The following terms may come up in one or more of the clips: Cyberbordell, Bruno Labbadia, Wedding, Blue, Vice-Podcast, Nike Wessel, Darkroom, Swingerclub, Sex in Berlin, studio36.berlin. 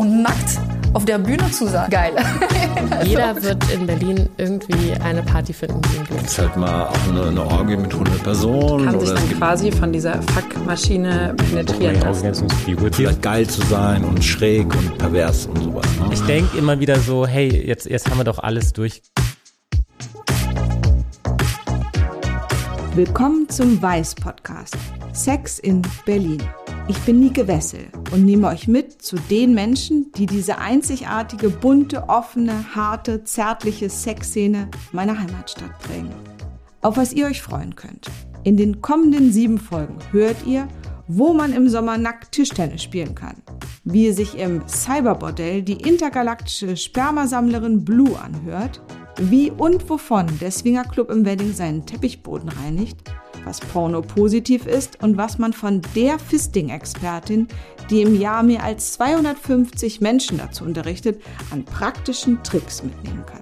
und nackt auf der Bühne zu sein. Geil. Jeder wird in Berlin irgendwie eine Party finden. Es ist halt mal auch eine Orgie mit 100 Personen. Kann sich dann quasi von dieser Fuckmaschine penetrieren lassen. Vielleicht geil zu sein und schräg und pervers und sowas. Ne? Ich denke immer wieder so, hey, jetzt haben wir doch alles durch. Willkommen zum Vice-Podcast. Sex in Berlin. Ich bin Nike Wessel und nehme euch mit zu den Menschen, die diese einzigartige, bunte, offene, harte, zärtliche Sexszene meiner Heimatstadt prägen. Auf was ihr euch freuen könnt. In den kommenden 7 Folgen hört ihr, wo man im Sommer nackt Tischtennis spielen kann, wie sich im Cyberbordell die intergalaktische Spermasammlerin Blue anhört, wie und wovon der Swingerclub im Wedding seinen Teppichboden reinigt, was Porno positiv ist und was man von der Fisting-Expertin, die im Jahr mehr als 250 Menschen dazu unterrichtet, an praktischen Tricks mitnehmen kann.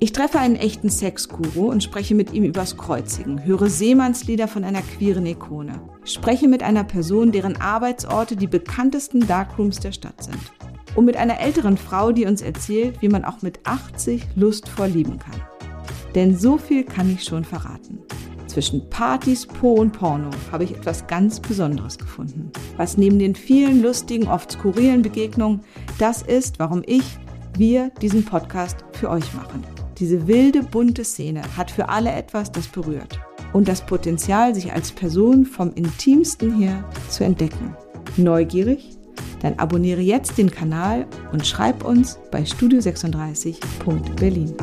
Ich treffe einen echten Sexguru und spreche mit ihm übers Kreuzigen, höre Seemannslieder von einer queeren Ikone, spreche mit einer Person, deren Arbeitsorte die bekanntesten Darkrooms der Stadt sind. Und mit einer älteren Frau, die uns erzählt, wie man auch mit 80 lustvoll lieben kann. Denn so viel kann ich schon verraten. Zwischen Partys, Po und Porno habe ich etwas ganz Besonderes gefunden. Was neben den vielen lustigen, oft skurrilen Begegnungen, das ist, warum wir diesen Podcast für euch machen. Diese wilde, bunte Szene hat für alle etwas, das berührt. Und das Potenzial, sich als Person vom Intimsten her zu entdecken. Neugierig? Dann abonniere jetzt den Kanal und schreib uns bei studio36.berlin.